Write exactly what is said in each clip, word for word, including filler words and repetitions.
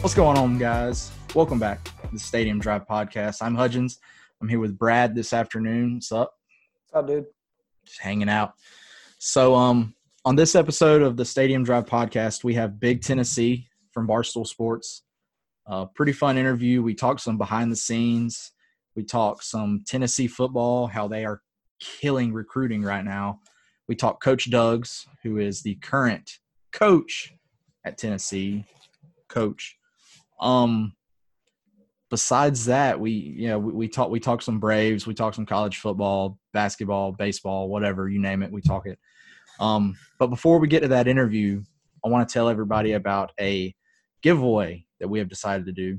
What's going on, guys? Welcome back to the Stadium Drive Podcast. I'm Hudgens. I'm here with Brad this afternoon. What's up? What's up, dude? Just hanging out. So um, on this episode of the Stadium Drive Podcast, we have Big Tennessee from Barstool Sports. Uh, pretty fun interview. We talked some behind the scenes. We talked some Tennessee football, how they are killing recruiting right now. We talked Coach Douggs, who is the current coach at Tennessee. Coach. Um, besides that, we, you know, we, we talk, we talk some Braves, we talk some college football, basketball, baseball, whatever, you name it, we talk it. Um, but before we get to that interview, I want to tell everybody about a giveaway that we have decided to do.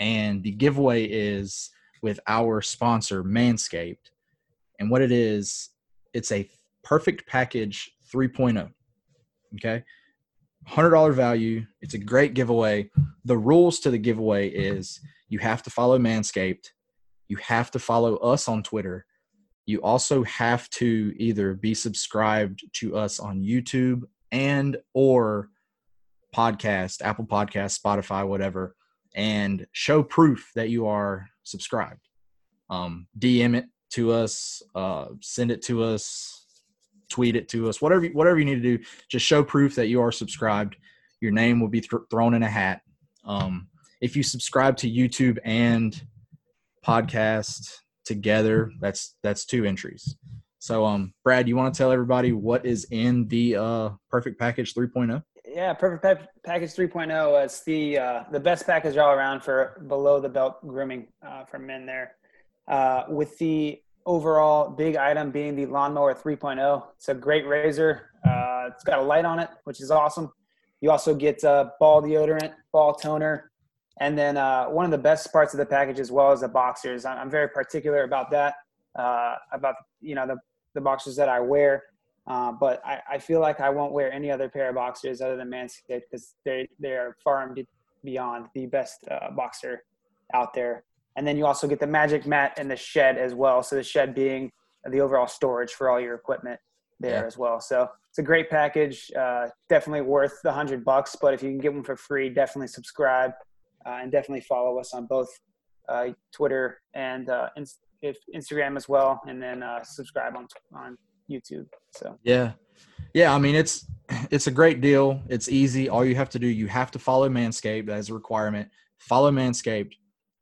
And the giveaway is with our sponsor, Manscaped. And what it is, it's a perfect package three point oh. Okay. one hundred dollars value. It's a great giveaway. The rules to the giveaway is you have to follow Manscaped. You have to follow us on Twitter. You also have to either be subscribed to us on YouTube and or podcast, Apple Podcasts, Spotify, whatever, and show proof that you are subscribed. Um, D M it to us, uh, send it to us, tweet it to us, whatever, whatever you need to do, just show proof that you are subscribed. Your name will be th- thrown in a hat. Um, if you subscribe to YouTube and podcast together, that's, that's two entries. So, um, Brad, you want to tell everybody what is in the, uh, perfect package three point oh? Yeah. Perfect pa- package 3.0. It's the, uh, the best package all around for below the belt grooming, uh, for men there, uh, with the overall big item being the Lawnmower three point oh. It's a great razor. Uh, it's got a light on it, which is awesome. You also get uh, ball deodorant, ball toner, and then uh, one of the best parts of the package as well is the boxers. I'm very particular about that, uh, about you know the, the boxers that I wear, uh, but I, I feel like I won't wear any other pair of boxers other than Manscaped because they, they are far and beyond the best uh, boxer out there. And then you also get the magic mat and the shed as well. So the shed being the overall storage for all your equipment there yeah. as well. So it's a great package, uh, definitely worth the hundred bucks, but if you can get one for free, definitely subscribe uh, and definitely follow us on both uh, Twitter and uh, in- if Instagram as well. And then uh, subscribe on, on YouTube. So, yeah. Yeah. I mean, it's, it's a great deal. It's easy. All you have to do, you have to follow Manscaped. That is a requirement. Follow Manscaped.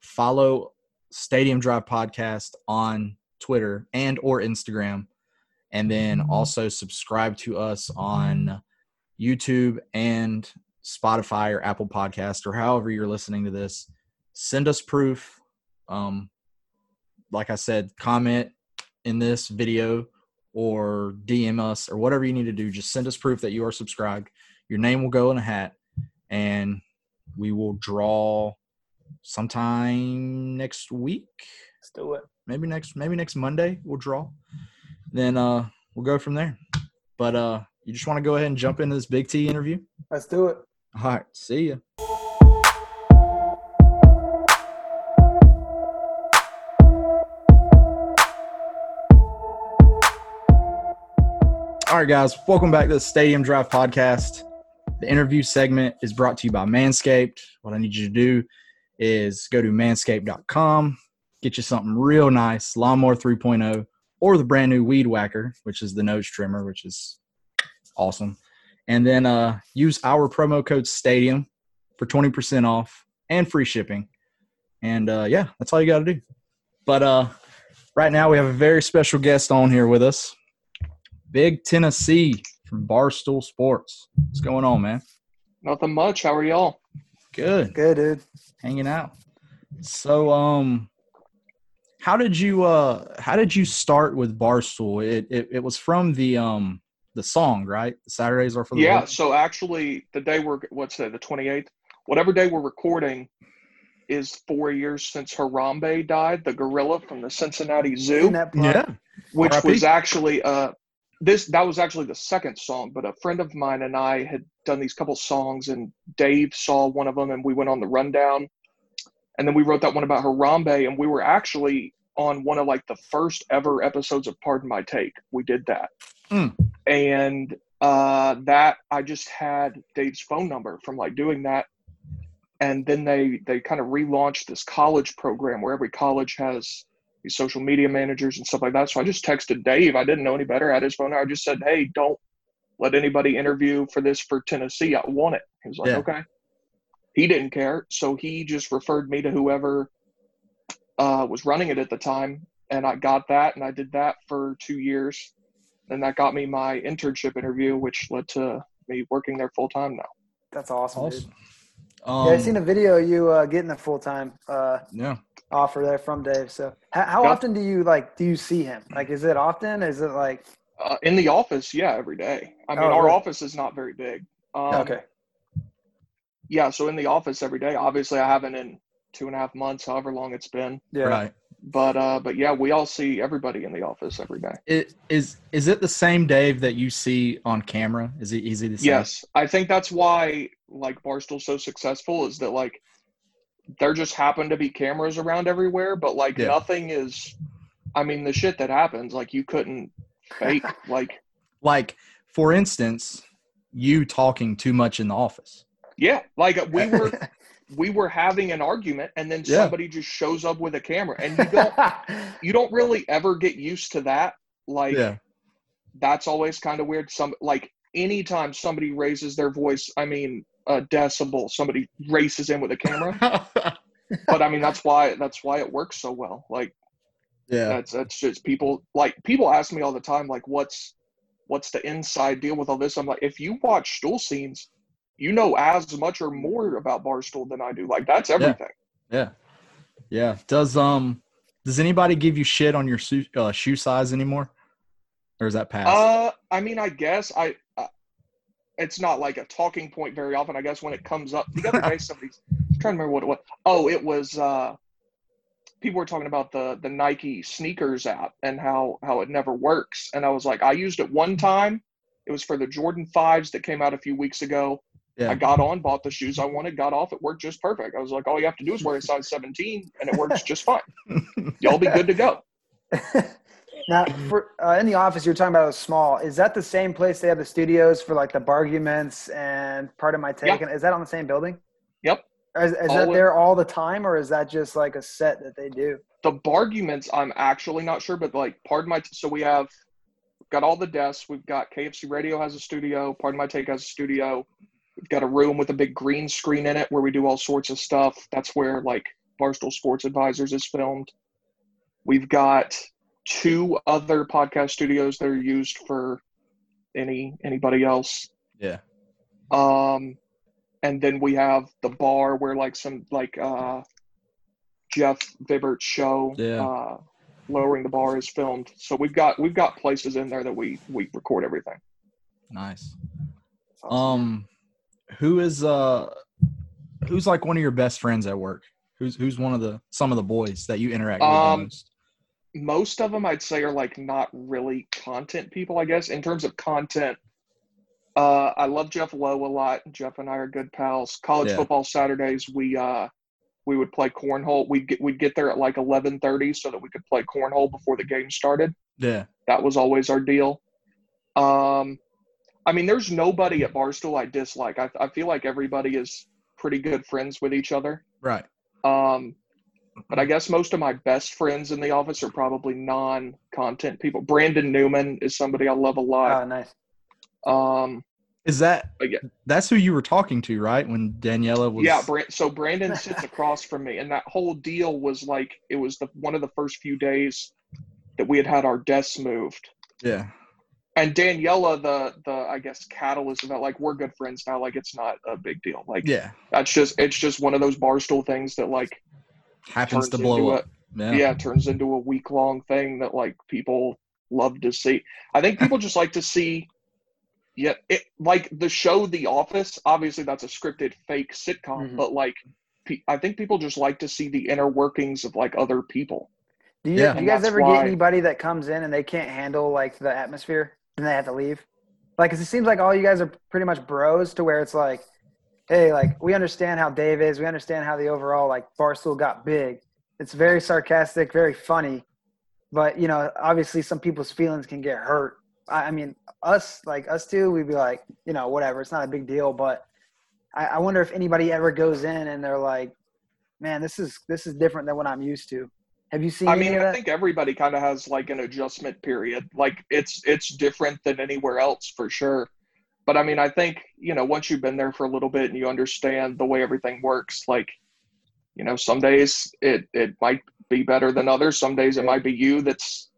Follow Stadium Drive Podcast on Twitter and or Instagram, and then also subscribe to us on YouTube and Spotify or Apple Podcast or however you're listening to this. Send us proof. Um, like I said, comment in this video or D M us or whatever you need to do. Just send us proof that you are subscribed. Your name will go in a hat, and we will draw – sometime next week. Let's do it. Maybe next maybe next Monday we'll draw. Then uh we'll go from there. But uh you just want to go ahead and jump into this Big T interview? Let's do it. All right, see ya. All right, guys, welcome back to the Stadium Drive Podcast. The interview segment is brought to you by Manscaped. What I need you to do is go to manscaped dot com, get you something real nice, Lawnmower three point oh, or the brand new Weed Whacker, which is the nose trimmer, which is awesome. And then uh, use our promo code STADIUM for twenty percent off and free shipping. And, uh, yeah, that's all you got to do. But uh, right now we have a very special guest on here with us, Big Tennessee from Barstool Sports. What's going on, man? Nothing much. How are y'all? Good. Good, dude. Hanging out. So, um, how did you, uh, how did you start with Barstool? It, it, it was from the, um, the song, right? Saturdays Are for the Lord. Yeah. So actually the day we're, what's that? The twenty-eighth, whatever day we're recording is four years since Harambe died, the gorilla from the Cincinnati Zoo, yeah. which R I P was actually, uh, This that was actually the second song, but a friend of mine and I had done these couple songs, and Dave saw one of them, and we went on the rundown, and then we wrote that one about Harambe, and we were actually on one of like the first ever episodes of Pardon My Take. We did that, mm. and uh, that I just had Dave's phone number from like doing that, And then they, they kind of relaunched this college program where every college has these social media managers and stuff like that. So I just texted Dave. I didn't know any better. I just phone. I just said, hey, don't let anybody interview for this for Tennessee. I want it. He was like, yeah. Okay. He didn't care. So he just referred me to whoever uh, was running it at the time. And I got that, and I did that for two years. And that got me my internship interview, which led to me working there full-time now. That's awesome, awesome. Dude. Um, yeah, I seen a video of you uh, getting a full-time uh, yeah. offer there from Dave. So how, how yeah. often do you, like, do you see him? Like, is it often? Is it, like uh, – in the office, yeah, every day. I mean, oh, our really? office is not very big. Um, okay. Yeah, so in the office every day. Obviously, I haven't in two and a half months, however long it's been. Yeah. Right. But, uh, but yeah, we all see everybody in the office every day. It, is is it the same Dave that you see on camera? Is he, is he the same? Yes. I think that's why, like, Barstool's so successful is that, like, there just happen to be cameras around everywhere, but, like, yeah. nothing is – I mean, the shit that happens, like, you couldn't fake, like – Like, for instance, you talking too much in the office. Yeah. Like, we were – we were having an argument and then yeah. somebody just shows up with a camera and you don't, you don't really ever get used to that. Like yeah. that's always kind of weird. Some like anytime somebody raises their voice, I mean a decibel, somebody races in with a camera, but I mean, that's why, that's why it works so well. Like, yeah, that's, that's just people like people ask me all the time, like what's, what's the inside deal with all this? I'm like, if you watch Stool Scenes, you know as much or more about Barstool than I do. Like, that's everything. Yeah. Yeah. yeah. Does um does anybody give you shit on your shoe, uh, shoe size anymore? Or is that past? Uh, I mean, I guess I uh, it's not like a talking point very often. I guess when it comes up. The other day, somebody's I'm trying to remember what it was. Oh, it was uh, people were talking about the the Nike sneakers app and how, how it never works. And I was like, I used it one time. It was for the Jordan fives that came out a few weeks ago. Yeah. I got on, bought the shoes I wanted, got off. It worked just perfect. I was like, all you have to do is wear a size seventeen, and it works just fine. Y'all be good to go. Now, for, uh, in the office, you're talking about it was small. Is that the same place they have the studios for, like, the Barguments and Pardon My Take? Yep. Is that on the same building? Yep. Is, is that in, there all the time, or is that just, like, a set that they do? The Barguments, I'm actually not sure, but, like, Pardon My Take. So we have got all the desks. We've got K F C Radio has a studio. Pardon My Take has a studio. We've got a room with a big green screen in it where we do all sorts of stuff. That's where, like, Barstool Sports Advisors is filmed. We've got two other podcast studios that are used for any anybody else. Yeah. Um, and then we have the bar where, like, some, like, uh, Jeff Vibert's show, yeah. uh, Lowering the Bar, is filmed. So we've got we've got places in there that we we record everything. Nice. Awesome. Um. Who is uh, who's like one of your best friends at work? Who's who's one of the some of the boys that you interact um, with most? Most of them, I'd say, are like not really content people. I guess in terms of content, uh, I love Jeff Lowe a lot. Jeff and I are good pals. College yeah. football Saturdays, we uh, we would play cornhole. We'd get we'd get there at like eleven thirty so that we could play cornhole before the game started. Yeah, that was always our deal. Um. I mean, there's nobody at Barstool I dislike. I, I feel like everybody is pretty good friends with each other. Right. Um, but I guess most of my best friends in the office are probably non-content people. Brandon Newman is somebody I love a lot. Oh, nice. Um, is that yeah. – that's who you were talking to, right, when Daniela was – Yeah, so Brandon sits across from me, and that whole deal was like – it was the one of the first few days that we had had our desks moved. Yeah. And Daniela, the, the I guess, catalyst of that, like, we're good friends now. Like, it's not a big deal. Like, yeah. that's just – it's just one of those Barstool things that, like – happens to blow up. A, yeah. yeah, turns into a week-long thing that, like, people love to see. I think people just like to see – yeah, it, like, the show The Office, obviously that's a scripted fake sitcom. Mm-hmm. But, like, pe- I think people just like to see the inner workings of, like, other people. Do you, yeah. do you guys ever why, get anybody that comes in and they can't handle, like, the atmosphere? And they have to leave? Like, because it seems like all you guys are pretty much bros to where it's like, hey, like, we understand how Dave is. We understand how the overall, like, Barstool got big. It's very sarcastic, very funny. But, you know, obviously some people's feelings can get hurt. I, I mean, us, like, us two, we'd be like, you know, whatever. It's not a big deal. But I, I wonder if anybody ever goes in and they're like, man, this is this is different than what I'm used to. Have you seen I mean, any of that? I think everybody kind of has like an adjustment period. Like it's it's different than anywhere else for sure. But I mean, I think, you know, once you've been there for a little bit and you understand the way everything works, like, you know, some days it, it might be better than others. Some days it might be you that's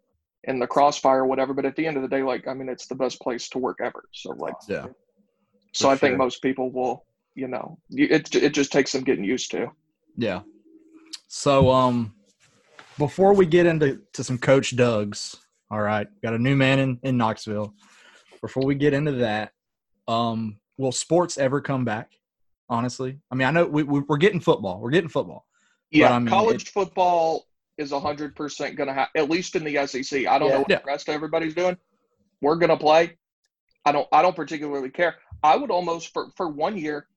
in the crossfire or whatever. But at the end of the day, like, I mean, it's the best place to work ever. So like, yeah. So I sure. think most people will, you know, it it just takes some getting used to. Yeah. So, um, before we get into to some Coach Douggs, all right, got a new man in, in Knoxville. Before we get into that, um, will sports ever come back, honestly? I mean, I know we, we're getting football. We're getting football. Yeah, but, I mean, college it, football is one hundred percent going to have – at least in the S E C. I don't yeah, know what yeah. the rest of everybody's doing. We're going to play. I don't I don't particularly care. I would almost for, – for one year –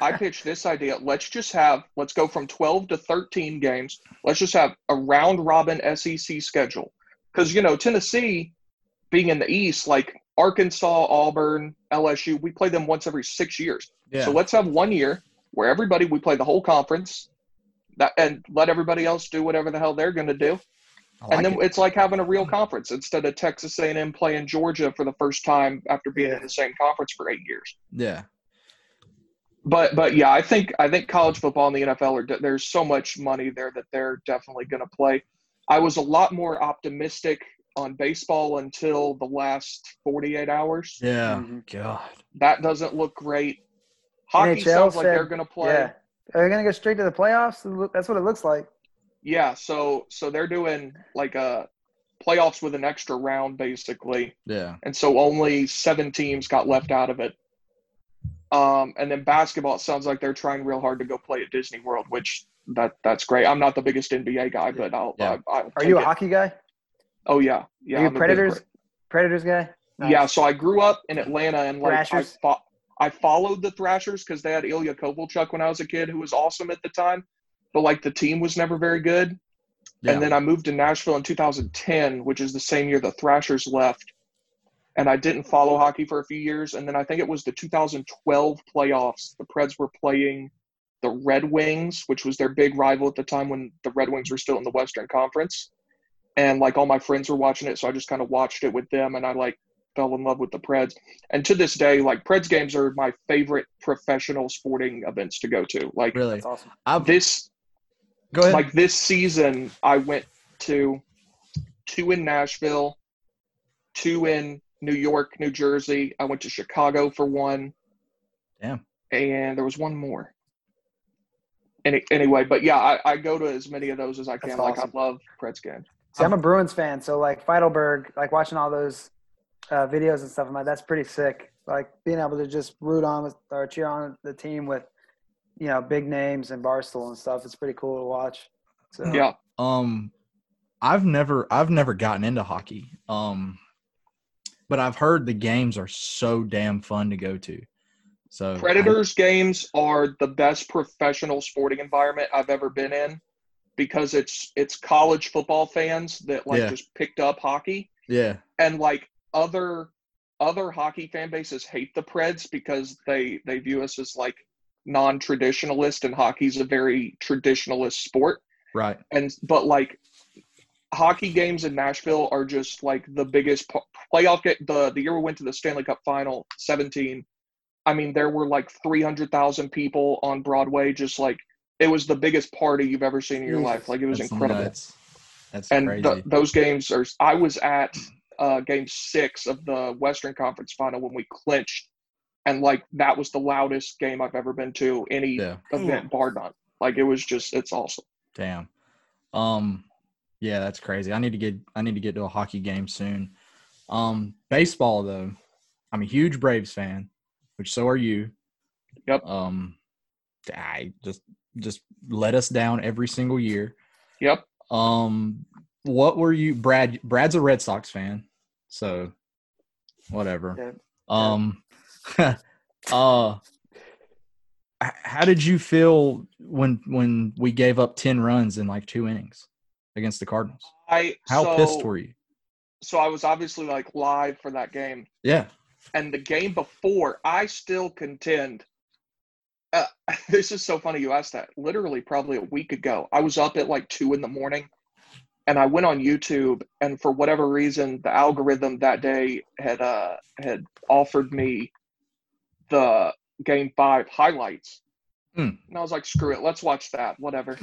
I pitched this idea. Let's just have – let's go from twelve to thirteen games. Let's just have a round-robin S E C schedule. Because, you know, Tennessee, being in the East, like Arkansas, Auburn, L S U, we play them once every six years. Yeah. So let's have one year where everybody – we play the whole conference that, and let everybody else do whatever the hell they're going to do. Like and then it. It's like having a real conference instead of Texas A and M playing Georgia for the first time after being yeah. in the same conference for eight years. Yeah. But but yeah, I think I think college football and the N F L are de- there's so much money there that they're definitely going to play. I was a lot more optimistic on baseball until the last forty-eight hours. Yeah, mm-hmm. God, that doesn't look great. Hockey N H L sounds said, like they're going to play. Yeah. Are they going to go straight to the playoffs? That's what it looks like. Yeah, so so they're doing like a playoffs with an extra round basically. Yeah, and so only seven teams got left out of it. Um, and then basketball, it sounds like they're trying real hard to go play at Disney World, which that that's great. I'm not the biggest N B A guy, but I'll. Yeah. I, I'll Are you a it. hockey guy? Oh yeah, yeah. Are you a Predators, Predators guy? No. Yeah. So I grew up in Atlanta, and like I, fo- I followed the Thrashers because they had Ilya Kovalchuk when I was a kid, who was awesome at the time, but like the team was never very good. Yeah. And then I moved to Nashville in two thousand ten, which is the same year the Thrashers left. And I didn't follow hockey for a few years. And then I think it was the two thousand twelve playoffs. The Preds were playing the Red Wings, which was their big rival at the time when the Red Wings were still in the Western Conference. And, like, all my friends were watching it, so I just kind of watched it with them. And I, like, fell in love with the Preds. And to this day, like, Preds games are my favorite professional sporting events to go to. Like, really? That's awesome. I've... This – Go ahead. Like, this season I went to two in Nashville, two in – New York, New Jersey. I went to Chicago for one. Damn. And there was one more. Any, anyway, but yeah, I, I go to as many of those as I can. That's awesome. Like I love Preds games. See, I'm a Bruins fan, so like Feidelberg, like watching all those uh, videos and stuff, I'm like, that's pretty sick. Like being able to just root on with or cheer on the team with, you know, big names and Barstool and stuff. It's pretty cool to watch. So yeah. Um, I've never, I've never gotten into hockey. Um. But I've heard the games are so damn fun to go to. So Predators I, games are the best professional sporting environment I've ever been in because it's it's college football fans that like yeah. just picked up hockey. Yeah. And like other other hockey fan bases hate the Preds because they they view us as like non-traditionalist, and hockey's a very traditionalist sport. Right. And but like hockey games in Nashville are just like the biggest po- playoff game. The, the year we went to the Stanley Cup final, seventeen, I mean, there were like three hundred thousand people on Broadway. Just like it was the biggest party you've ever seen in your life. Like it was That's incredible. Nuts. That's and crazy. The, those games are – I was at uh, game six of the Western Conference final when we clinched, and like that was the loudest game I've ever been to, any yeah. event, bar none. Like it was just – it's awesome. Damn. Um. Yeah, that's crazy. I need to get I need to get to a hockey game soon. Um, baseball though, I'm a huge Braves fan, which so are you. Yep. Um, I just just let us down every single year. Yep. Um, what were you, Brad? Brad's a Red Sox fan, so whatever. Yep. Um, uh, how did you feel when when we gave up ten runs in like two innings against the Cardinals? I How so, pissed were you? So I was obviously like live for that game. Yeah. And the game before, I still contend This is so funny you asked that. Literally probably a week ago, I was up at like two in the morning and I went on YouTube, and for whatever reason, the algorithm that day had uh, had offered me the game five highlights. Mm. And I was like, screw it, let's watch that, whatever.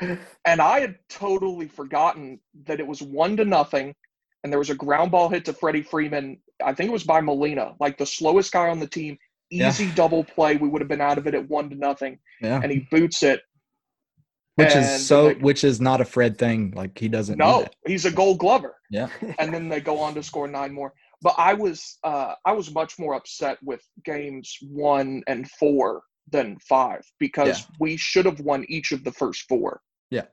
And I had totally forgotten that it was one to nothing. And there was a ground ball hit to Freddie Freeman. I think it was by Molina, like the slowest guy on the team. Easy yeah. double play. We would have been out of it at one to nothing. Yeah. And he boots it. Which and is so they, which is not a Fred thing. Like he doesn't know. No, he's a gold glover. Yeah. And then they go on to score nine more. But I was uh, I was much more upset with games one and four than five, because yeah. we should have won each of the first four. Yeah.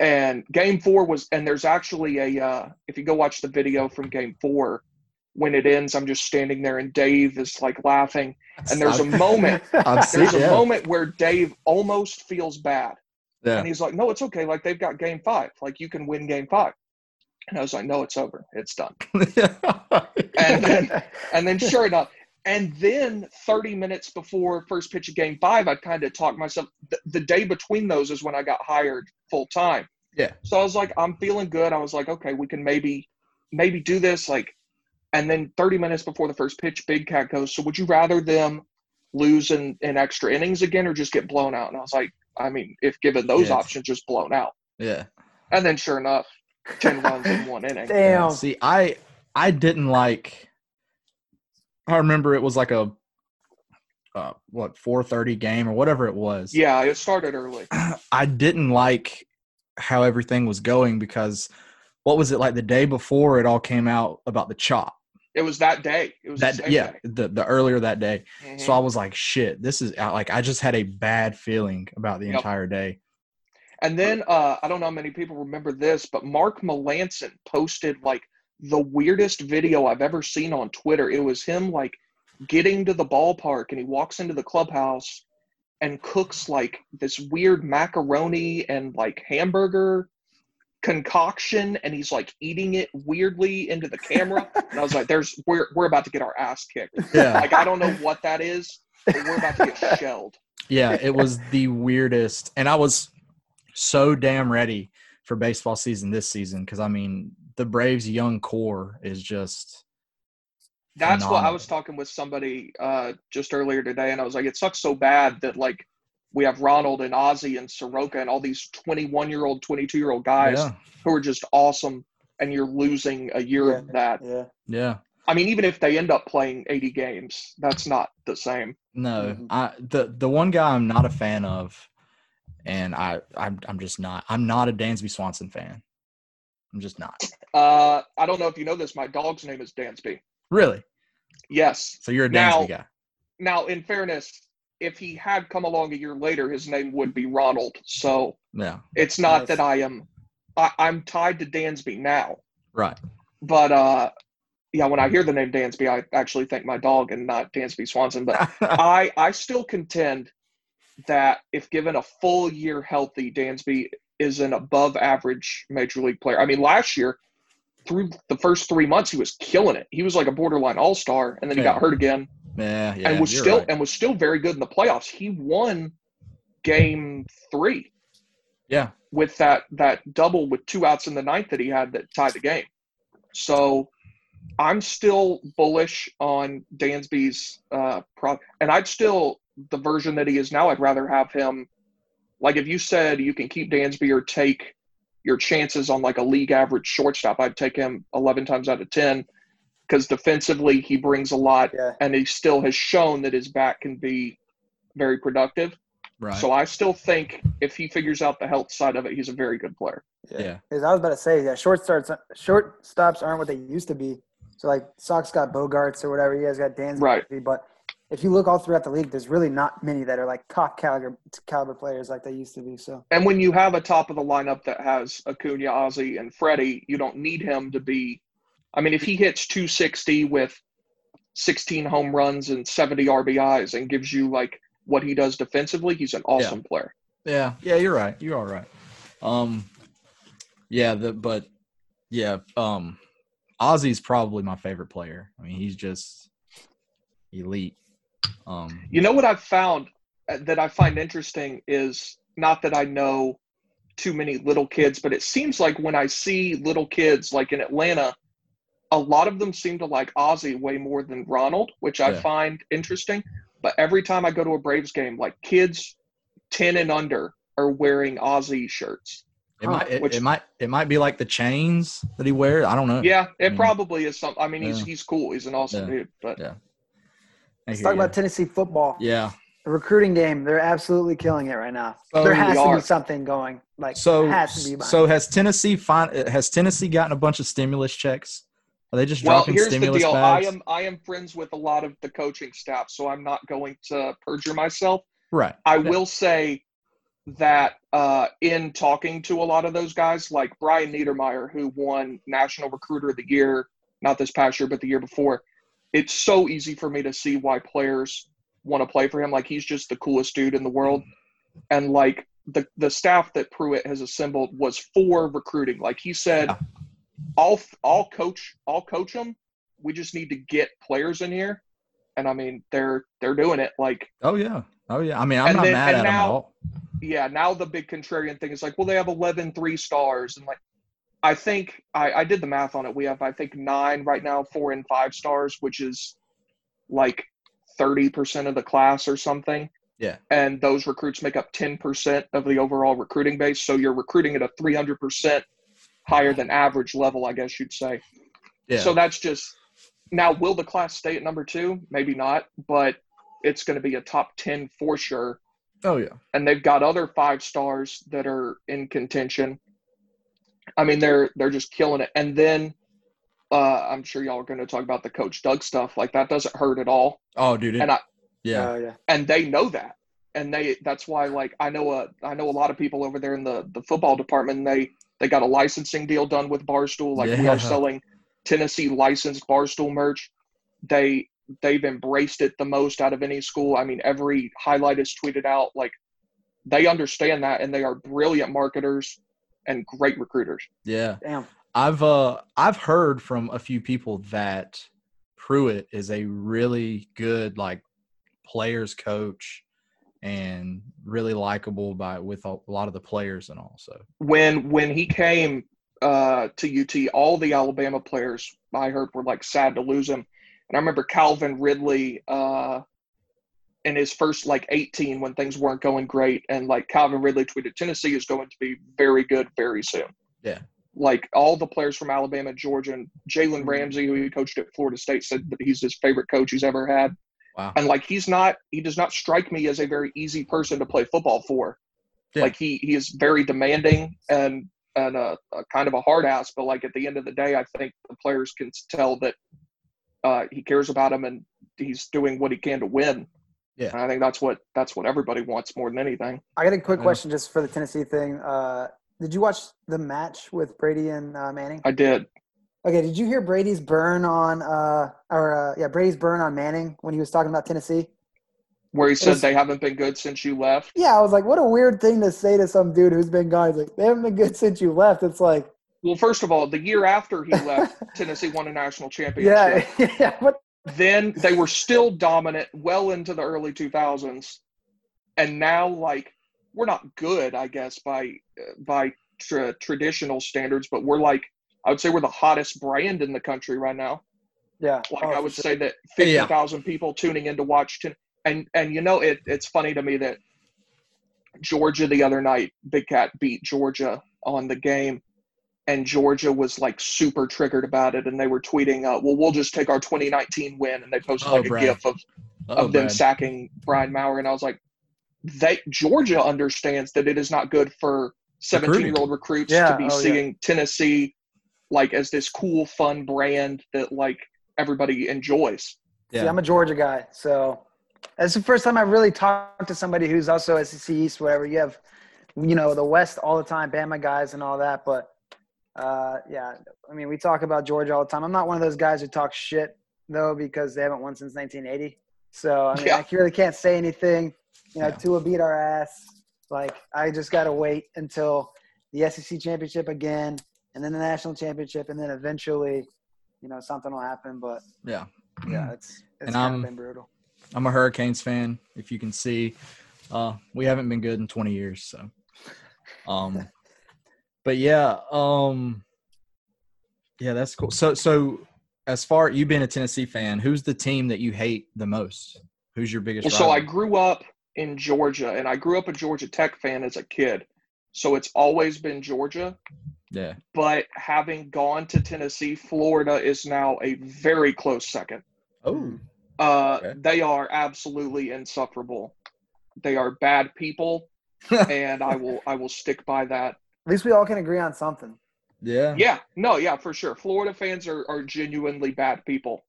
And game four was – and there's actually a uh, – if you go watch the video from game four, when it ends, I'm just standing there and Dave is like laughing. And there's a moment – there's a moment where Dave almost feels bad. Yeah. And he's like, no, it's okay. Like, they've got game five. Like, you can win game five. And I was like, no, it's over. It's done. and then, And then sure enough – and then thirty minutes before first pitch of game five, I kind of talked myself. Th- the day between those is when I got hired full time. Yeah. So I was like, I'm feeling good. I was like, okay, we can maybe, maybe do this. Like, and then thirty minutes before the first pitch, Big Cat goes, so would you rather them lose in, in extra innings again or just get blown out? And I was like, I mean, if given those yeah. options, just blown out. Yeah. And then sure enough, ten runs in one inning. Damn. See, I, I didn't like. I remember it was like a, uh, what, four thirty game or whatever it was. Yeah, it started early. I didn't like how everything was going because what was it like the day before it all came out about the chop? It was that day. It was that the same Yeah, day. The, the earlier that day. Mm-hmm. So I was like, shit, this is – like I just had a bad feeling about the yep. entire day. And then uh, I don't know how many people remember this, but Mark Melanson posted like – the weirdest video I've ever seen on Twitter. It was him like getting to the ballpark and he walks into the clubhouse and cooks like this weird macaroni and like hamburger concoction. And he's like eating it weirdly into the camera. And I was like, there's, we're, we're about to get our ass kicked. Yeah. Like, I don't know what that is, but we're about to get shelled. Yeah. It was the weirdest. And I was so damn ready for baseball season this season. Cause I mean, the Braves' young core is just that's phenomenal. What I was talking with somebody uh, just earlier today, and I was like, it sucks so bad that, like, we have Ronald and Ozzie and Soroka and all these twenty-one-year-old, twenty-two-year-old guys yeah. who are just awesome, and you're losing a year yeah. of that. Yeah. yeah. I mean, even if they end up playing eighty games, that's not the same. No. Mm-hmm. I, the, the one guy I'm not a fan of, and I, I'm, I'm just not – I'm not a Dansby Swanson fan. I'm just not. Uh, I don't know if you know this. My dog's name is Dansby. Really? Yes. So you're a Dansby guy. Now, in fairness, if he had come along a year later, his name would be Ronald. So yeah. it's not nice. that I am I, – I'm tied to Dansby now. Right. But, uh, yeah, when I hear the name Dansby, I actually think my dog and not Dansby Swanson. But I, I still contend that if given a full year healthy, Dansby – is an above-average major league player. I mean, last year, through the first three months, he was killing it. He was like a borderline all-star, and then he yeah. got hurt again. Yeah, yeah, and was still right. and was still very good in the playoffs. He won Game Three. Yeah, with that that double with two outs in the ninth that he had that tied the game. So, I'm still bullish on Dansby's uh, pro, and I'd still the version that he is now. I'd rather have him. Like, if you said you can keep Dansby or take your chances on, like, a league average shortstop, I'd take him eleven times out of ten because defensively he brings a lot, yeah. and he still has shown that his bat can be very productive. Right. So I still think if he figures out the health side of it, he's a very good player. Yeah. As I was about to say, yeah, short starts, short stops aren't what they used to be. So, like, Sox got Bogarts or whatever. You guys got Dansby. Right. But – if you look all throughout the league, there's really not many that are like top caliber, caliber players like they used to be. So, and when you have a top of the lineup that has Acuna, Ozzie, and Freddie, you don't need him to be. I mean, if he hits two sixty with sixteen home runs and seventy R B Is and gives you like what he does defensively, he's an awesome yeah. player. Yeah, yeah, you're right. You're all right. Um, yeah, the, but yeah, um, Ozzie's probably my favorite player. I mean, he's just elite. Um, you know what I've found that I find interesting is not that I know too many little kids, but it seems like when I see little kids like in Atlanta, a lot of them seem to like Ozzie way more than Ronald, which I yeah. find interesting. But every time I go to a Braves game, like kids ten and under are wearing Ozzie shirts. It might, it, which, it might, it might be like the chains that he wears. I don't know. Yeah, it I mean, probably is something. I mean, yeah. he's he's cool. He's an awesome yeah. dude. But yeah. Let's talk you. about Tennessee football. Yeah. The recruiting game, they're absolutely killing it right now. So there has to be something going. Like, so, there has to be. So has Tennessee fin- has Tennessee gotten a bunch of stimulus checks? Are they just well, dropping here's stimulus the deal. Bags? I am I am friends with a lot of the coaching staff, so I'm not going to perjure myself. Right. I yeah. will say that uh, in talking to a lot of those guys, like Brian Niedermeyer, who won National Recruiter of the Year, not this past year, but the year before, it's so easy for me to see why players want to play for him. Like, he's just the coolest dude in the world. And, like, the, the staff that Pruitt has assembled was for recruiting. Like, he said, yeah. I'll, I'll coach, I'll coach them. We just need to get players in here. And, I mean, they're they're doing it. Like, oh, yeah. Oh, yeah. I mean, I'm not then, mad at now, them at all. Yeah, now the big contrarian thing is like, well, they have eleven three stars. And, like, I think I, I did the math on it. We have, I think, nine right now, four and five stars, which is like thirty percent of the class or something. Yeah. And those recruits make up ten percent of the overall recruiting base. So you're recruiting at a three hundred percent higher than average level, I guess you'd say. Yeah. So that's just – now, will the class stay at number two? Maybe not, but it's going to be a top ten for sure. Oh, yeah. And they've got other five stars that are in contention. I mean, they're they're just killing it. And then uh, I'm sure y'all are going to talk about the Coach Douggs stuff. Like, that doesn't hurt at all. Oh, dude. It, and I, yeah. Uh, yeah. And they know that. And they that's why, like, I know a, I know a lot of people over there in the, the football department, and they, they got a licensing deal done with Barstool. Like, yeah. we are selling Tennessee licensed Barstool merch. They, they've embraced it the most out of any school. I mean, every highlight is tweeted out. Like, they understand that, and they are brilliant marketers and great recruiters. Yeah. Damn. I've uh I've heard from a few people that Pruitt is a really good, like, players coach and really likable by with a lot of the players and all. So when when he came uh to U T, all the Alabama players I heard were, like, sad to lose him. And I remember Calvin Ridley uh in his first, like, eighteen when things weren't going great. And, like, Calvin Ridley tweeted, Tennessee is going to be very good very soon. Yeah. Like, all the players from Alabama, Georgia, and Jalen Ramsey, who he coached at Florida State, said that he's his favorite coach he's ever had. Wow. And, like, he's not – he does not strike me as a very easy person to play football for. Yeah. Like, he, he is very demanding and, and a, a kind of a hard ass. But, like, at the end of the day, I think the players can tell that uh, he cares about them and he's doing what he can to win. Yeah, I think that's what that's what everybody wants more than anything. I got a quick question just for the Tennessee thing. Uh, did you watch the match with Brady and uh, Manning? I did. Okay, did you hear Brady's burn on uh, or uh, yeah Brady's burn on Manning when he was talking about Tennessee? Where he said was, they haven't been good since you left. Yeah, I was like, what a weird thing to say to some dude who's been gone. He's like, they haven't been good since you left. It's like, well, first of all, the year after he left, Tennessee won a national championship. Yeah, yeah. What? Then they were still dominant well into the early two thousands, and now, like, we're not good, I guess, by by tra- traditional standards, but we're, like, I would say we're the hottest brand in the country right now. Yeah, like, oh, I would say that fifty thousand yeah. people tuning in to watch ten- and and you know, it it's funny to me that Georgia the other night, Big Cat beat Georgia on the game. And Georgia was, like, super triggered about it, and they were tweeting, uh, well, we'll just take our twenty nineteen win, and they posted, oh, like, Brad. a GIF of, of oh, them Brad. sacking Brian Maurer. And I was like, they, Georgia understands that it is not good for seventeen-year-old recruits yeah. to be oh, seeing yeah. Tennessee, like, as this cool, fun brand that, like, everybody enjoys. Yeah. See, I'm a Georgia guy, so that's the first time I really talked to somebody who's also S E C East, whatever. You have, you know, the West all the time, Bama guys and all that, but – Uh, yeah, I mean, we talk about Georgia all the time. I'm not one of those guys who talk shit, though, because they haven't won since nineteen eighty. So, I mean, yeah. I really can't say anything. You know, yeah. Tua beat our ass. Like, I just got to wait until the S E C championship again, and then the national championship, and then eventually, you know, something will happen. But, yeah, yeah, it's, it's kind of been brutal. I'm a Hurricanes fan, if you can see. Uh, we haven't been good in twenty years, so. Um, but yeah, um, yeah, that's cool. So, so as far as you being a Tennessee fan, who's the team that you hate the most? Who's your biggest? Well, so I grew up in Georgia, and I grew up a Georgia Tech fan as a kid, so it's always been Georgia. Yeah. But having gone to Tennessee, Florida is now a very close second. Oh. Uh, okay. They are absolutely insufferable. They are bad people, and I will I will stick by that. At least we all can agree on something. Yeah. Yeah. No, yeah, for sure. Florida fans are, are genuinely bad people.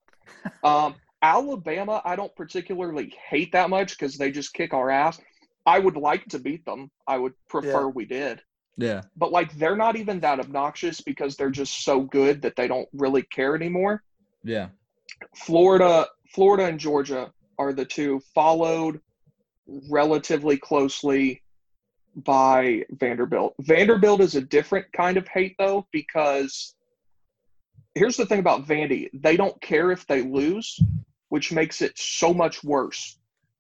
Um, Alabama, I don't particularly hate that much because they just kick our ass. I would like to beat them. I would prefer yeah. we did. Yeah. But, like, they're not even that obnoxious because they're just so good that they don't really care anymore. Yeah. Florida Florida and Georgia are the two, followed relatively closely by Vanderbilt. Vanderbilt is a different kind of hate, though, because here's the thing about Vandy. They don't care if they lose, which makes it so much worse.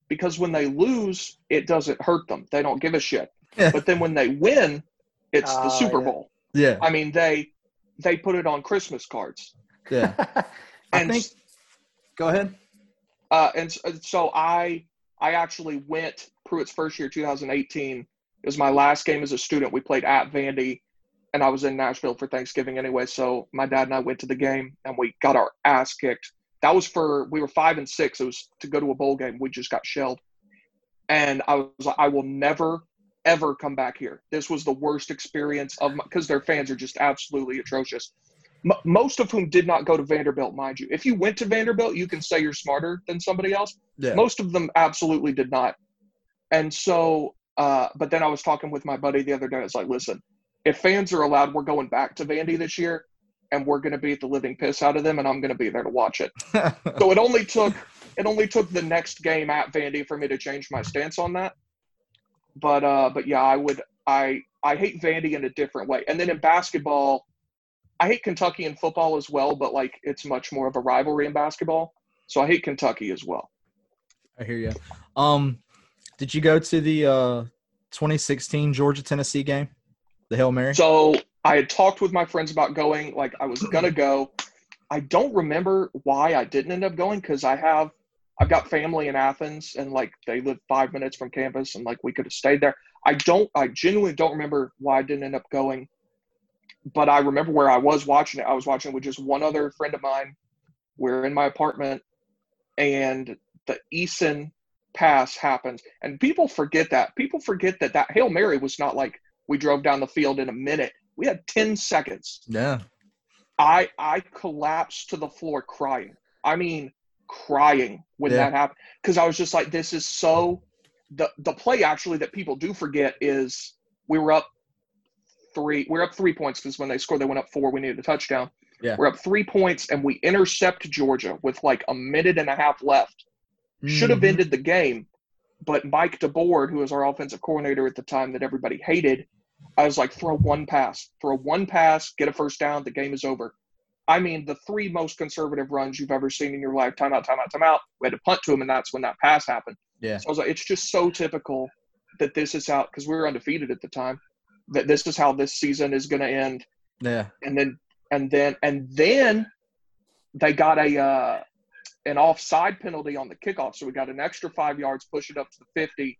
Because when they lose, it doesn't hurt them. They don't give a shit. Yeah. But then when they win, it's uh, the Super yeah. Bowl. Yeah. I mean, they they put it on Christmas cards. Yeah. And I think – go ahead. Uh, and so I I actually went Pruitt's first year, two thousand eighteen. It was my last game as a student. We played at Vandy, and I was in Nashville for Thanksgiving anyway. So my dad and I went to the game, and we got our ass kicked. That was for – we were five and six. It was to go to a bowl game. We just got shelled. And I was like, I will never, ever come back here. This was the worst experience of my – because their fans are just absolutely atrocious. M- most of whom did not go to Vanderbilt, mind you. If you went to Vanderbilt, you can say you're smarter than somebody else. Yeah. Most of them absolutely did not. And so uh, – but then I was talking with my buddy the other day. I was like, listen, if fans are allowed, we're going back to Vandy this year. And we're going to beat the living piss out of them, and I'm going to be there to watch it. So it only took it only took the next game at Vandy for me to change my stance on that. But uh, but yeah, I would I I hate Vandy in a different way. And then in basketball, I hate Kentucky in football as well. But like it's much more of a rivalry in basketball, so I hate Kentucky as well. I hear you. Um, did you go to the uh, twenty sixteen Georgia Tennessee game, the Hail Mary? So. I had talked with my friends about going, like I was going to go. I don't remember why I didn't end up going because I have – I've got family in Athens and, like, they live five minutes from campus and, like, we could have stayed there. I don't – I genuinely don't remember why I didn't end up going, but I remember where I was watching it. I was watching it with just one other friend of mine. We're in my apartment and the Eason pass happens. And people forget that. People forget that that Hail Mary was not like we drove down the field in a minute. We had ten seconds. Yeah. I I collapsed to the floor crying. I mean, crying when yeah. that happened. Because I was just like, this is so the, – the play actually that people do forget is we were up three – we were up three points because when they scored, they went up four. We needed a touchdown. Yeah. We're up three points, and we intercept Georgia with like a minute and a half left. Mm-hmm. Should have ended the game, but Mike DeBoer, who was our offensive coordinator at the time that everybody hated – I was like, throw one pass, throw one pass, get a first down, the game is over. I mean, the three most conservative runs you've ever seen in your life, timeout, timeout, timeout. We had to punt to him, and that's when that pass happened. Yeah. So I was like, it's just so typical that this is how, because we were undefeated at the time, that this is how this season is going to end. Yeah. And then, and then, and then they got a uh, an offside penalty on the kickoff, so we got an extra five yards, push it up to the fifty,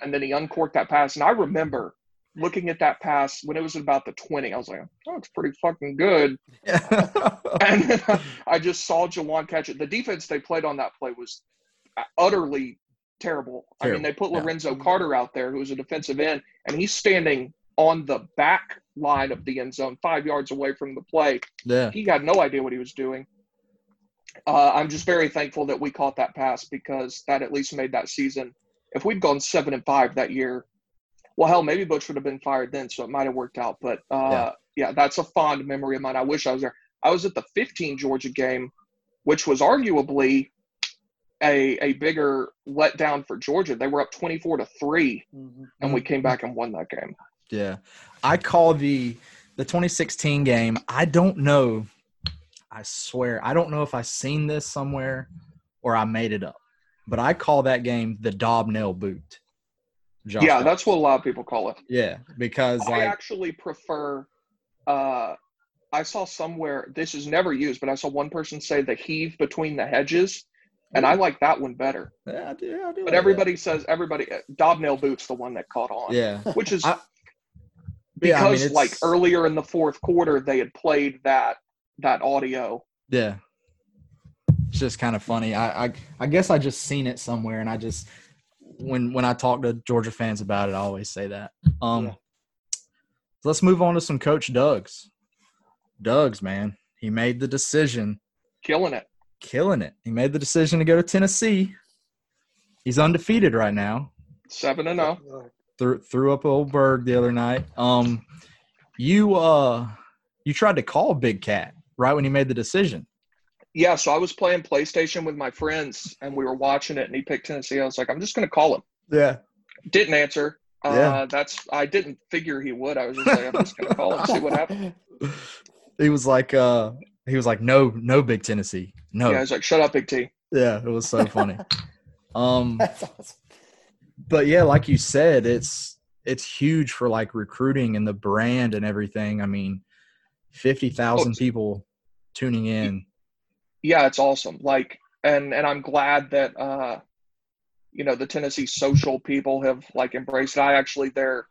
and then he uncorked that pass. And I remember looking at that pass when it was about the twenty, I was like, oh, it's pretty fucking good. Yeah. And then I, I just saw Jawan catch it. The defense they played on that play was utterly terrible. terrible. I mean, they put Lorenzo yeah. Carter out there, who was a defensive end, and he's standing on the back line of the end zone, five yards away from the play. Yeah. He had no idea what he was doing. Uh, I'm just very thankful that we caught that pass because that at least made that season. If we'd gone seven and five that year, well, hell, maybe Butch would have been fired then, so it might have worked out. But, uh, yeah. yeah, that's a fond memory of mine. I wish I was there. I was at the fifteen Georgia game, which was arguably a a bigger letdown for Georgia. They were up twenty-four to three, mm-hmm. and we came back and won that game. Yeah. I call the the twenty sixteen game. I don't know. I swear. I don't know if I've seen this somewhere or I made it up. But I call that game the Dobnell boot. Josh yeah, Douggs. That's what a lot of people call it. Yeah, because I like, actually prefer uh, – I saw somewhere – this is never used, but I saw one person say the heave between the hedges, and yeah. I like that one better. Yeah, I do. I do but like everybody that. says – everybody – Dobnail Boot's the one that caught on. Yeah. Which is I, because, yeah, I mean, it's, like, earlier in the fourth quarter, they had played that that audio. Yeah. It's just kind of funny. I, I, I guess I just seen it somewhere, and I just – When when I talk to Georgia fans about it, I always say that. Um, yeah. Let's move on to some Coach Douggs. Douggs, man, he made the decision. Killing it. Killing it. He made the decision to go to Tennessee. He's undefeated right now. seven and oh Threw, threw up old Berg the other night. Um, you uh, you tried to call Big Cat right when he made the decision. Yeah, so I was playing PlayStation with my friends, and we were watching it, and he picked Tennessee. I was like, I'm just going to call him. Yeah. Didn't answer. Uh, yeah. That's I didn't figure he would. I was just like, I'm just going to call him, see what happens. He was like, uh, he was like, no, no, Big Tennessee, no. Yeah, I was like, shut up, Big T. Yeah, it was so funny. um, That's awesome. But yeah, like you said, it's it's huge for like recruiting and the brand and everything. I mean, fifty thousand oh, people tuning in. Yeah, it's awesome. Like, and, and I'm glad that, uh, you know, the Tennessee social people have, like, embraced it. I actually, they're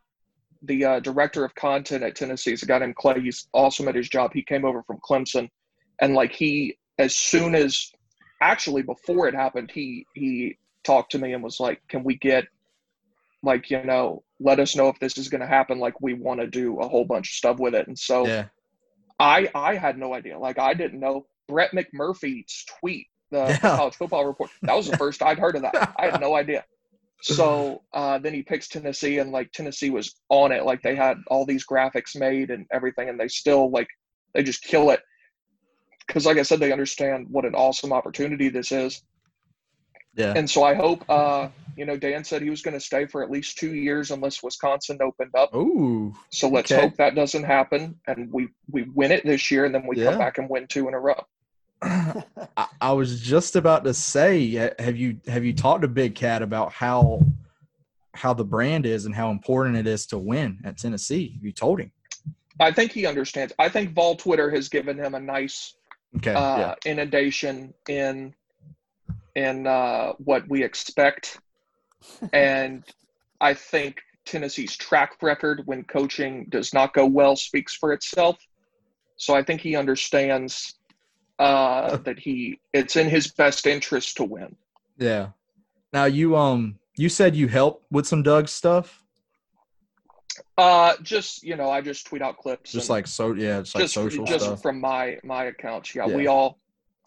the uh, director of content at Tennessee is a guy named Clay. He's awesome at his job. He came over from Clemson. And, like, he, as soon as – actually, before it happened, he he talked to me and was like, can we get, like, you know, let us know if this is going to happen. Like, we want to do a whole bunch of stuff with it. And so yeah. I I had no idea. Like, I didn't know. Brett McMurphy's tweet, the yeah. college football report, that was the first I'd heard of that. I had no idea. So uh, then he picks Tennessee, and, like, Tennessee was on it. Like, they had all these graphics made and everything, and they still, like, they just kill it. Because, like I said, they understand what an awesome opportunity this is. Yeah. And so I hope, uh, you know, Dan said he was going to stay for at least two years unless Wisconsin opened up. Ooh. So let's okay. hope that doesn't happen, and we, we win it this year, and then we yeah. come back and win two in a row. I, I was just about to say, have you have you talked to Big Cat about how how the brand is and how important it is to win at Tennessee? Have you told him? I think he understands. I think Vol Twitter has given him a nice okay, uh, yeah. inundation in in uh, what we expect, and I think Tennessee's track record when coaching does not go well speaks for itself. So I think he understands. Uh, that he, it's in his best interest to win. Yeah. Now you, um, you said you helped with some Doug's stuff. Uh, just you know, I just tweet out clips. Just like so, yeah, it's like just, social just stuff from my my accounts. Yeah, yeah, we all.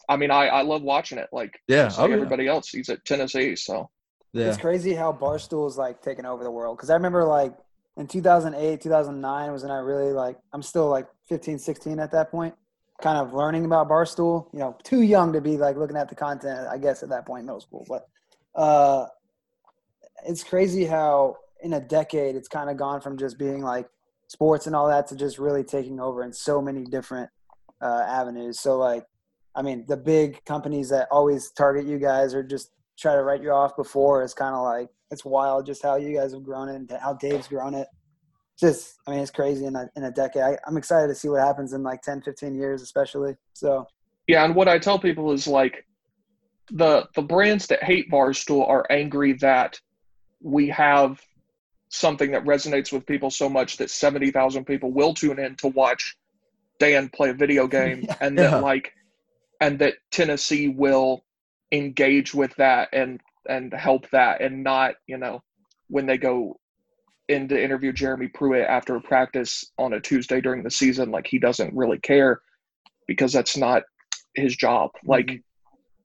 I mean, I I love watching it. Like yeah, just like oh, everybody yeah. else. He's at Tennessee, so yeah. It's crazy how Barstool is like taking over the world. Because I remember like in two thousand eight, two thousand nine was when I really like I'm still like fifteen, sixteen at that point. Kind of learning about Barstool, you know, too young to be like looking at the content, I guess, at that point in middle school. But uh, it's crazy how in a decade it's kind of gone from just being like sports and all that to just really taking over in so many different uh, avenues. So, like, I mean, the big companies that always target you guys or just try to write you off before is kind of like it's wild just how you guys have grown it and how Dave's grown it. Just, I mean, it's crazy in a, in a decade. I, I'm excited to see what happens in like ten, fifteen years, especially. So, yeah. And what I tell people is like the, the brands that hate Barstool are angry that we have something that resonates with people so much that seventy thousand people will tune in to watch Dan play a video game yeah. and that like, and that Tennessee will engage with that and, and help that and not, you know, when they go in to interview Jeremy Pruitt after a practice on a Tuesday during the season, like he doesn't really care because that's not his job. Like,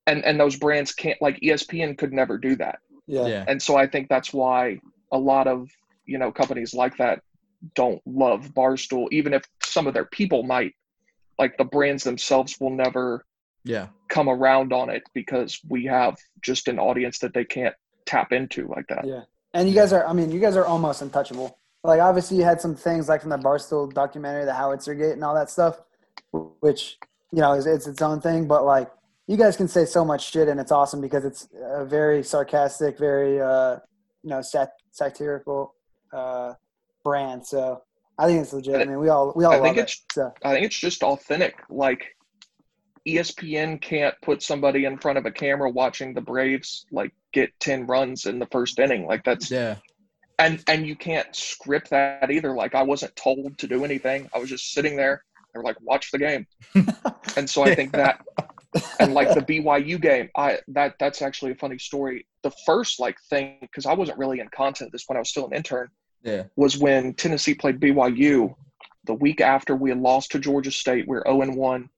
and, and those brands can't, like E S P N could never do that. Yeah. yeah. And so I think that's why a lot of, you know, companies like that don't love Barstool, even if some of their people might, like the brands themselves will never yeah. come around on it because we have just an audience that they can't tap into like that. Yeah. And you guys are, I mean, you guys are almost untouchable. Like, obviously, you had some things like from the Barstool documentary, the Howitzer Gate and all that stuff, which, you know, is, it's its own thing. But, like, you guys can say so much shit, and it's awesome because it's a very sarcastic, very uh, you know, sat- satirical uh, brand. So I think it's legit. I mean, we all we all I love think it's, it. So. I think it's just authentic. Like, E S P N can't put somebody in front of a camera watching the Braves like get ten runs in the first inning. Like that's yeah. And and you can't script that either. Like, I wasn't told to do anything. I was just sitting there. They were like, watch the game. And so I think that, and like the B Y U game, I that that's actually a funny story. The first like thing, because I wasn't really in content this when I was still an intern, yeah. was when Tennessee played B Y U the week after we had lost to Georgia State. We were oh and one.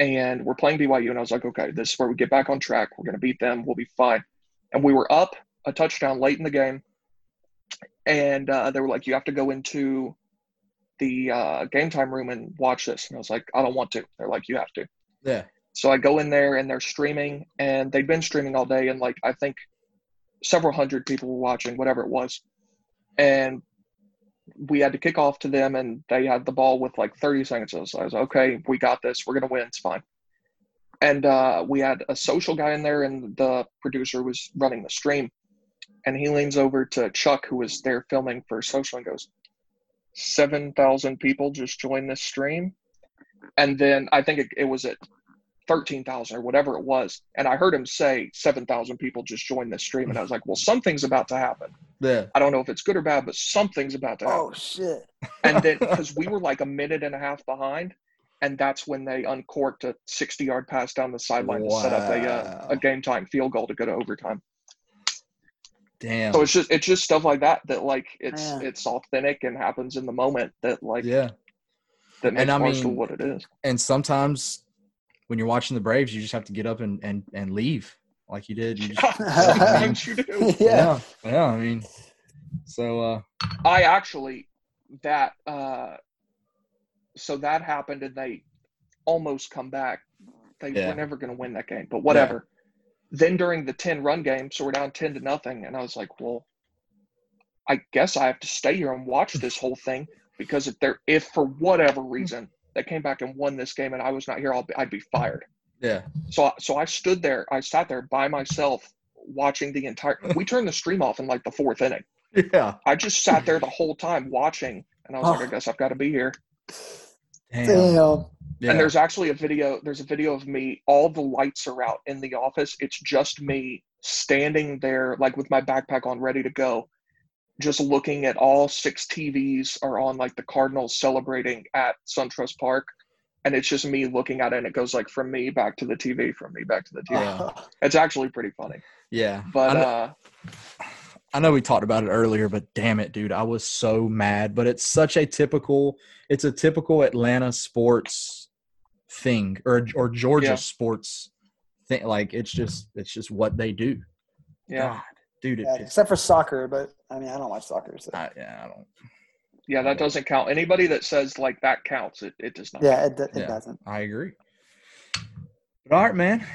And we're playing B Y U, and I was like, okay, this is where we get back on track. We're going to beat them. We'll be fine. And we were up a touchdown late in the game. And uh, they were like, you have to go into the uh, game time room and watch this. And I was like, I don't want to. They're like, you have to. Yeah. So I go in there, and they're streaming. And they'd been streaming all day. And, like, I think several hundred people were watching, whatever it was. And we had to kick off to them, and they had the ball with like thirty seconds. So I was like, okay, we got this. We're going to win. It's fine. And uh, we had a social guy in there, and the producer was running the stream. And he leans over to Chuck, who was there filming for social, and goes, seven thousand people just joined this stream. And then I think it, it was at thirteen thousand or whatever it was. And I heard him say seven thousand people just joined this stream. And I was like, well, something's about to happen. Yeah. I don't know if it's good or bad, but something's about to happen. Oh, shit. And then because we were like a minute and a half behind, and that's when they uncorked a sixty-yard pass down the sideline wow. to set up a uh, a game-time field goal to go to overtime. Damn. So it's just it's just stuff like that that, like, it's Man. it's authentic and happens in the moment that, like, yeah. that makes Barstool what it is. And sometimes when you're watching the Braves, you just have to get up and, and, and leave like you did. You just, I mean, you do? Yeah. yeah. Yeah, I mean, so. Uh, I actually, that, uh, so that happened, and they almost come back. They yeah. were never going to win that game, but whatever. Yeah. Then during the ten-run game, so we're down ten to nothing, and I was like, well, I guess I have to stay here and watch this whole thing, because if they're if for whatever reason they came back and won this game and I was not here, I'll be, I'd be fired. Yeah. So, so I stood there. I sat there by myself watching the entire – we turned the stream off in like the fourth inning. Yeah. I just sat there the whole time watching, and I was oh. like, I guess I've got to be here. Damn. Damn. Yeah. And there's actually a video – there's a video of me. All the lights are out in the office. It's just me standing there, like, with my backpack on, ready to go, just looking at all six T Vs are on, like, the Cardinals celebrating at SunTrust Park. And it's just me looking at it, and it goes, like, from me back to the T V, from me back to the T V. Wow. It's actually pretty funny. Yeah. But I know, uh, I know we talked about it earlier, but damn it, dude, I was so mad. But it's such a typical – it's a typical Atlanta sports thing, or or Georgia yeah. sports thing. Like, it's just it's just what they do. Yeah. God, dude. It, yeah, except for soccer, but, I mean, I don't watch soccer. So. I, yeah, I don't – Yeah, that doesn't count. Anybody that says, like, that counts, it, it does not. Yeah, it, it yeah, doesn't. I agree. But all right, man.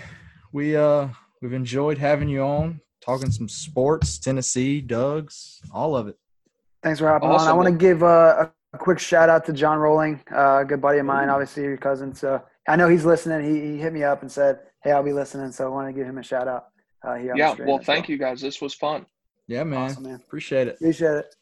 We, uh, we've enjoyed having you on, talking some sports, Tennessee, Douggs, all of it. Thanks for hopping awesome. on. I want to give uh, a quick shout-out to John Rolling, uh, a good buddy of mine, obviously your cousin. So I know he's listening. He, he hit me up and said, hey, I'll be listening. So I want to give him a shout-out. Uh, yeah, well, thank well. you guys. This was fun. Yeah, man. Awesome, man. Appreciate it. Appreciate it.